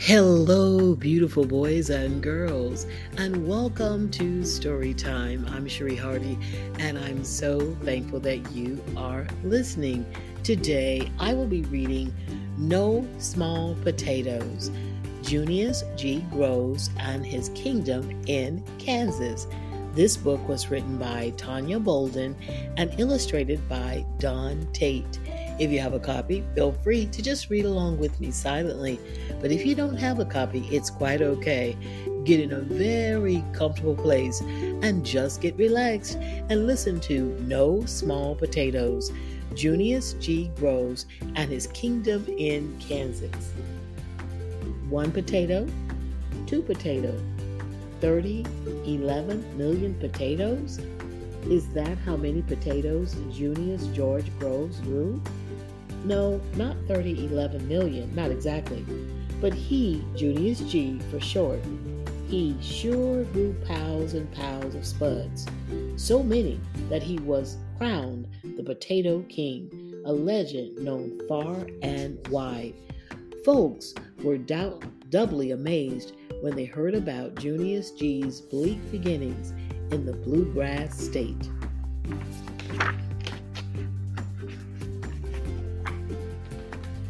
Hello, beautiful boys and girls, and welcome to Storytime. I'm Sherie Hardy, and I'm so thankful that you are listening. Today, I will be reading No Small Potatoes, Junius G. Groves and His Kingdom in Kansas. This book was written by Tonya Bolden and illustrated by Don Tate. If you have a copy, feel free to just read along with me silently. But if you don't have a copy, it's quite okay. Get in a very comfortable place and just get relaxed and listen to No Small Potatoes, Junius G. Groves and His Kingdom in Kansas. 1 potato, 2 potato, 30, 11 million potatoes? Is that how many potatoes Junius George Groves grew? No, not 30, 11 million, not exactly. But he, Junius G for short, he sure grew pounds and pounds of spuds. So many that he was crowned the Potato King, a legend known far and wide. Folks were doubly amazed when they heard about Junius G's bleak beginnings in the Bluegrass State.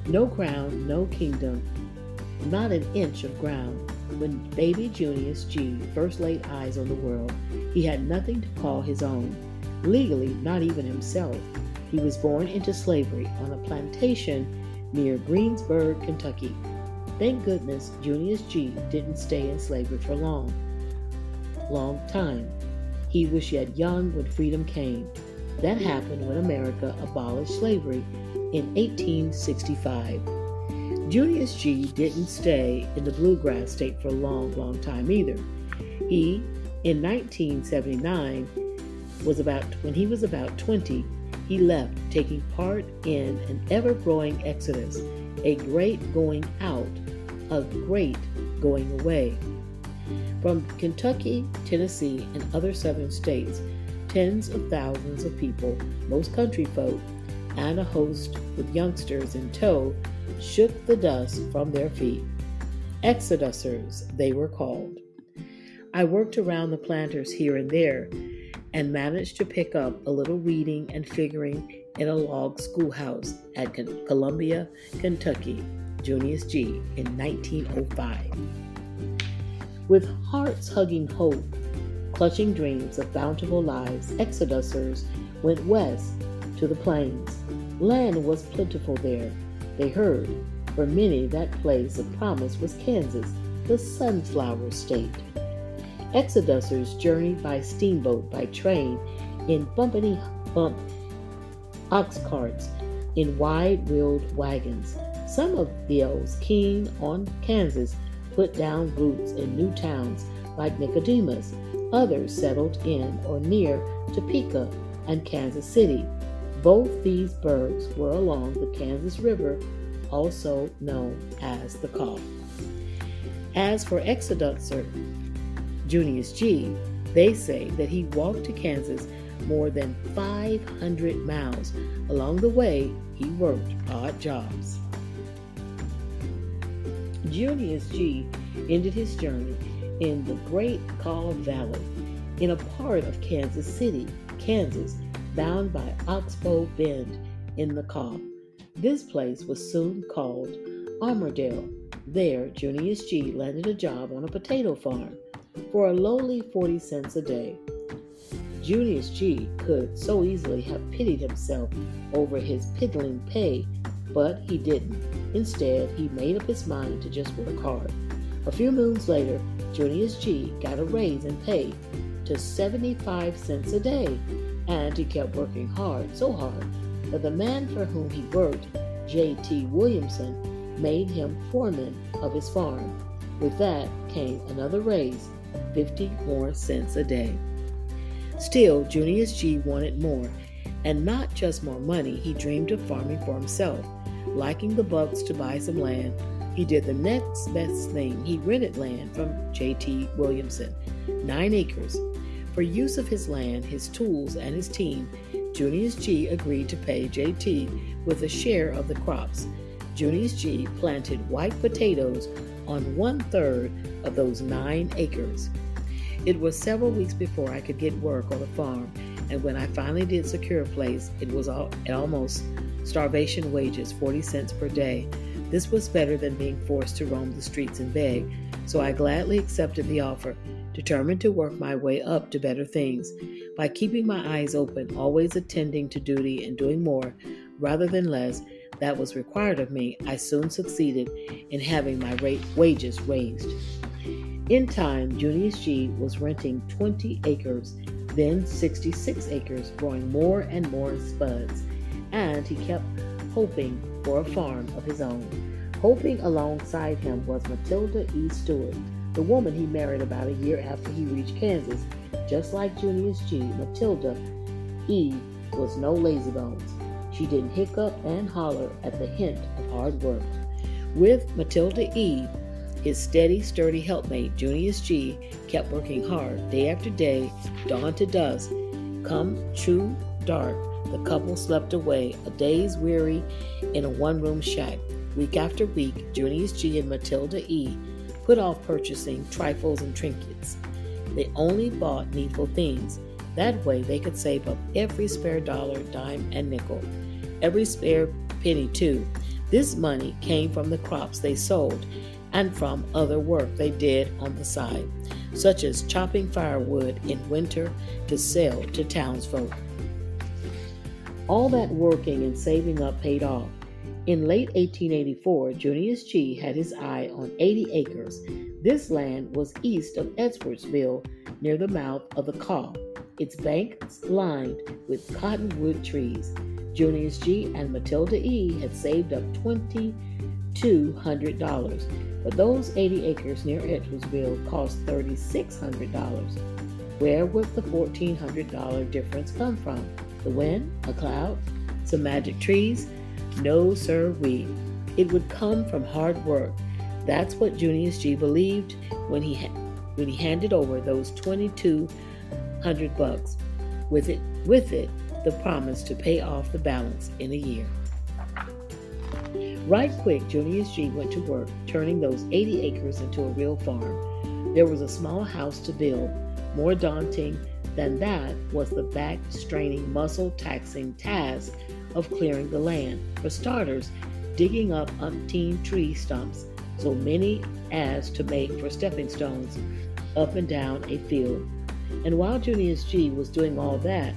No crown, no kingdom, not an inch of ground. When baby Junius G first laid eyes on the world, he had nothing to call his own, legally not even himself. He was born into slavery on a plantation near Greensburg, Kentucky. Thank goodness Junius G didn't stay in slavery for long time. He was yet young when freedom came. That happened when America abolished slavery in 1865. Junius G didn't stay in the Bluegrass State for a long time either. He, in 1979, when he was about 20, he left, taking part in an ever-growing exodus, a great going out, a great going away. From Kentucky, Tennessee, and other southern states, tens of thousands of people, most country folk, and a host with youngsters in tow, shook the dust from their feet. Exodusters, they were called. I worked around the planters here and there and managed to pick up a little reading and figuring in a log schoolhouse at Columbia, Kentucky, Junius G, in 1905. With hearts hugging hope, clutching dreams of bountiful lives, Exodusters went west to the plains. Land was plentiful there, they heard. For many, that place of promise was Kansas, the Sunflower State. Exodusters journeyed by steamboat, by train, in bumpity-bump ox carts, in wide-wheeled wagons. Some of those keen on Kansas put down roots in new towns like Nicodemus. Others settled in or near Topeka and Kansas City. Both these burghs were along the Kansas River, also known as the Kaw. As for Exoduster Junius G, they say that he walked to Kansas more than 500 miles. Along the way, he worked odd jobs. Junius G ended his journey in the great Kaw Valley, in a part of Kansas City, Kansas, bound by Oxbow Bend in the Kaw. This place was soon called Armordale. There, Junius G landed a job on a potato farm for a lowly 40 cents a day. Junius G could so easily have pitied himself over his piddling pay, but he didn't. Instead, he made up his mind to just work hard. A few moons later, Junius G got a raise in pay to 75 cents a day, and he kept working hard, so hard, that the man for whom he worked, J.T. Williamson, made him foreman of his farm. With that came another raise, 50 more cents a day. Still, Junius G wanted more, and not just more money. He dreamed of farming for himself. Liking the bucks to buy some land, he did the next best thing. He rented land from J.T. Williamson, 9 acres. For use of his land, his tools, and his team, Junius G agreed to pay J.T. with a share of the crops. Junius G planted white potatoes on 1/3 of those 9 acres. It was several weeks before I could get work on the farm, and when I finally did secure a place, it was at almost starvation wages, 40 cents per day. This was better than being forced to roam the streets and beg, so I gladly accepted the offer, determined to work my way up to better things by keeping my eyes open, always attending to duty and doing more rather than less that was required of me. I soon succeeded in having my wages raised. In time, Junius G. was renting 20 acres, then 66 acres, growing more and more spuds, and he kept hoping for a farm of his own. Hoping alongside him was Matilda E. Stewart, the woman he married about a year after he reached Kansas. Just like Junius G., Matilda E. was no lazybones. She didn't hiccup and holler at the hint of hard work. With Matilda E., his steady, sturdy helpmate, Junius G. kept working hard, day after day, dawn to dusk. Come true dark, the couple slept away, a day's weary in a one-room shack. Week after week, Junius G. and Matilda E. put off purchasing trifles and trinkets. They only bought needful things. That way they could save up every spare dollar, dime, and nickel. Every spare penny, too. This money came from the crops they sold and from other work they did on the side, such as chopping firewood in winter to sell to townsfolk. All that working and saving up paid off. In late 1884, Junius G. had his eye on 80 acres. This land was east of Edwardsville, near the mouth of the Kaw, its banks lined with cottonwood trees. Junius G. and Matilda E. had saved up $2,200, but those 80 acres near Edwardsville cost $3,600. Where would the $1,400 difference come from? The wind? A cloud? Some magic trees? No, sir, we. It would come from hard work. That's what Junius G. believed when he handed over those $2,200 bucks. With it, the promise to pay off the balance in a year. Right quick, Junius G. went to work, turning those 80 acres into a real farm. There was a small house to build. More daunting than that was the back-straining, muscle-taxing task of clearing the land. For starters, digging up umpteen tree stumps, so many as to make for stepping stones up and down a field. And while Junius G. was doing all that,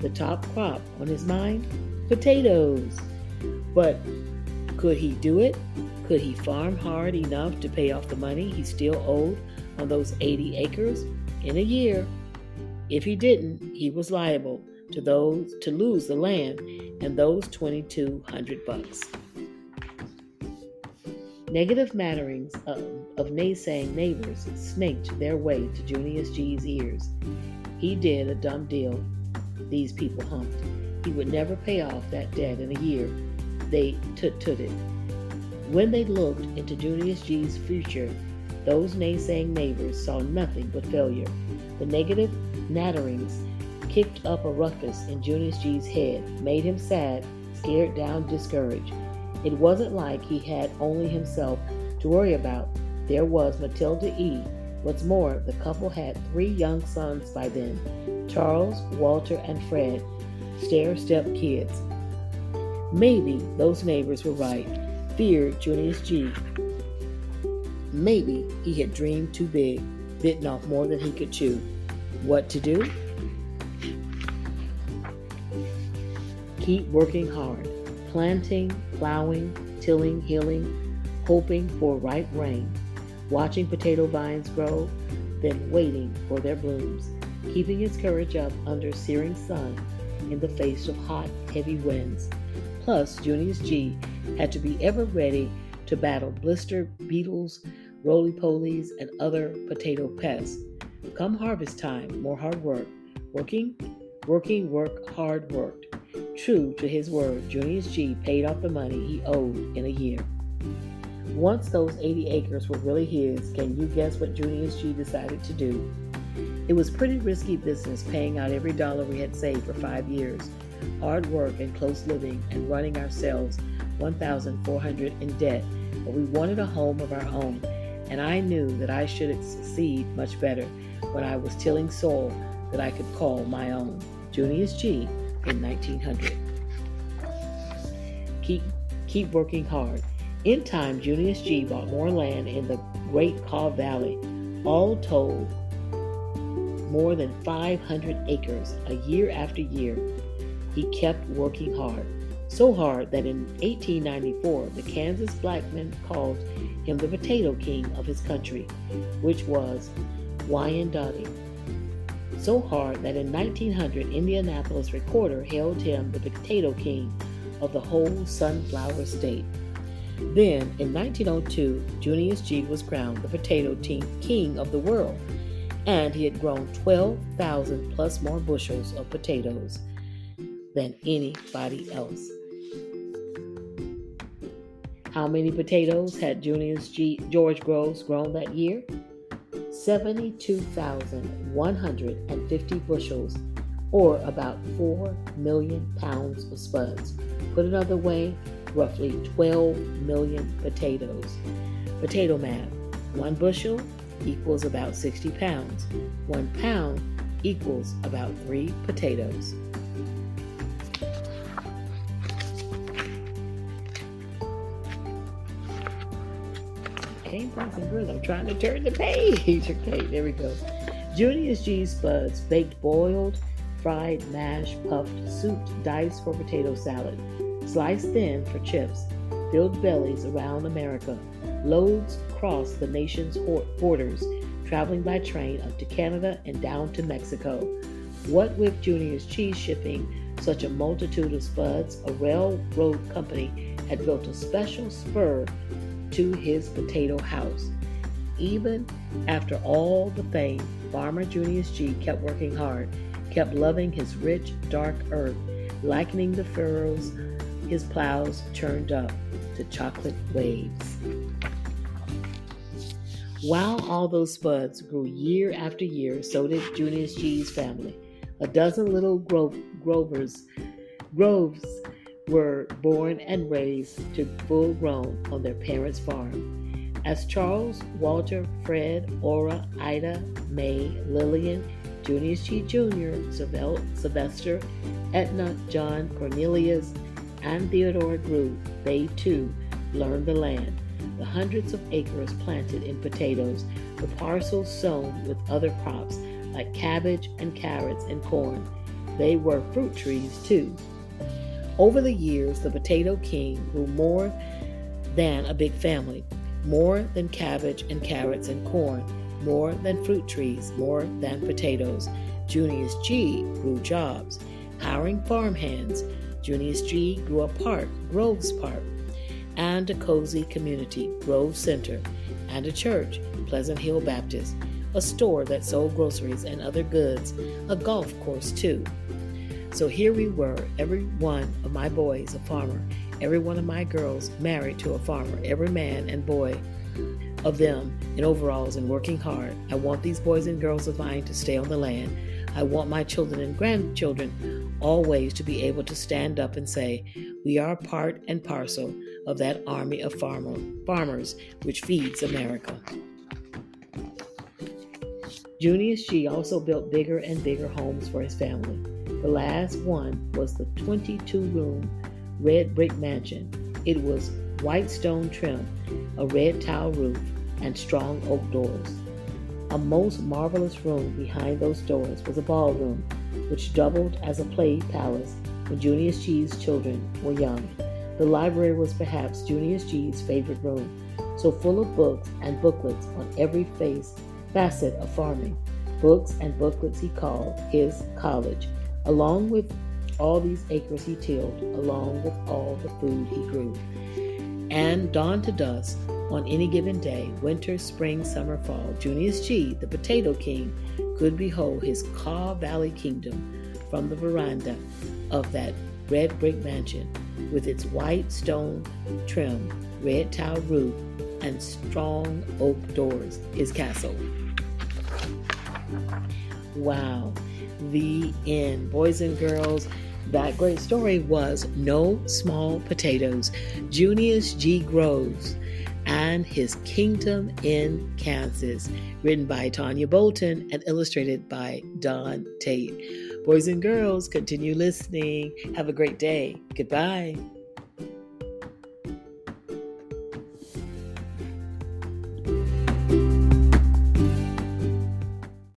the top crop on his mind? Potatoes. But could he do it? Could he farm hard enough to pay off the money he still owed on those 80 acres in a year? If he didn't, he was liable to lose the land and those $2,200 bucks. Negative matterings of naysaying neighbors snaked their way to Junius G.'s ears. He did a dumb deal. These people humped. He would never pay off that debt in a year. They tut-tutted. When they looked into Junius G.'s future, those naysaying neighbors saw nothing but failure. The negative matterings kicked up a ruckus in Junius G.'s head, made him sad, scared down, discouraged. It wasn't like he had only himself to worry about. There was Matilda E. What's more, the couple had 3 young sons by then, Charles, Walter, and Fred, stair-step kids. Maybe those neighbors were right, feared Junius G. Maybe he had dreamed too big, bitten off more than he could chew. What to do? Keep working hard. Planting, plowing, tilling, healing, hoping for right rain, watching potato vines grow, then waiting for their blooms, keeping his courage up under searing sun in the face of hot, heavy winds. Plus, Junius G. had to be ever ready to battle blister beetles, roly-polies, and other potato pests. Come harvest time, more hard work. Work hard. True to his word, Junius G. paid off the money he owed in a year. Once those 80 acres were really his, can you guess what Junius G. decided to do? It was pretty risky business paying out every dollar we had saved for 5 years, hard work and close living, and running ourselves $1,400 in debt, but we wanted a home of our own, and I knew that I should succeed much better when I was tilling soil that I could call my own. Junius G. in 1900. Keep working hard. In time, Junius G. bought more land in the Great Kaw Valley, all told more than 500 acres. A year after year, he kept working hard, so hard that in 1894, the Kansas black men called him the Potato King of his country, which was Wyandotte. So hard that in 1900, Indianapolis recorder hailed him the Potato King of the whole Sunflower State. Then, in 1902, Junius G. was crowned the Potato King of the world, and he had grown 12,000 plus more bushels of potatoes than anybody else. How many potatoes had George Groves grown that year? 72,150 bushels, or about 4 million pounds of spuds. Put another way, roughly 12 million potatoes. Potato math: 1 bushel equals about 60 pounds. 1 pound equals about 3 potatoes. I'm trying to turn the page. Okay, there we go. Junius G. spuds baked boiled, fried, mashed, puffed, souped, diced for potato salad, sliced thin for chips, filled bellies around America. Loads crossed the nation's borders, traveling by train up to Canada and down to Mexico. What with Junius G. shipping such a multitude of spuds, a railroad company had built a special spur to his potato house. Even after all the fame, Farmer Junius G. kept working hard, kept loving his rich, dark earth, likening the furrows his plows churned up to chocolate waves. While all those spuds grew year after year, so did Junius G.'s family. A dozen little Groves were born and raised to full grown on their parents' farm. As Charles, Walter, Fred, Ora, Ida, May, Lillian, Junius G. Jr., Sylvester, Etna, John, Cornelius, and Theodore grew, they too learned the land, the hundreds of acres planted in potatoes, the parcels sown with other crops like cabbage and carrots and corn. They were fruit trees too. Over the years, the Potato King grew more than a big family, more than cabbage and carrots and corn, more than fruit trees, more than potatoes. Junius G. grew jobs, hiring farmhands. Junius G. grew a park, Groves Park, and a cozy community, Groves Center, and a church, Pleasant Hill Baptist, a store that sold groceries and other goods, a golf course too. So here we were, every one of my boys a farmer, every one of my girls married to a farmer, every man and boy of them in overalls and working hard. I want these boys and girls of mine to stay on the land. I want my children and grandchildren always to be able to stand up and say, we are part and parcel of that army of farmers which feeds America. Junius G. also built bigger and bigger homes for his family. The last one was the 22-room red brick mansion. It was white stone trim, a red tile roof, and strong oak doors. A most marvelous room behind those doors was a ballroom, which doubled as a play palace when Junius G.'s children were young. The library was perhaps Junius G.'s favorite room, so full of books and booklets on every facet of farming. Books and booklets he called his college. Along with all these acres he tilled, along with all the food he grew, and dawn to dusk on any given day, winter, spring, summer, fall, Junius G., the Potato King, could behold his Kaw Valley kingdom from the veranda of that red brick mansion with its white stone trim, red tile roof, and strong oak doors, his castle. Wow. The end. Boys and girls, that great story was No Small Potatoes, Junius G. Groves, and His Kingdom in Kansas, written by Tonya Bolden and illustrated by Don Tate. Boys and girls, continue listening. Have a great day. Goodbye.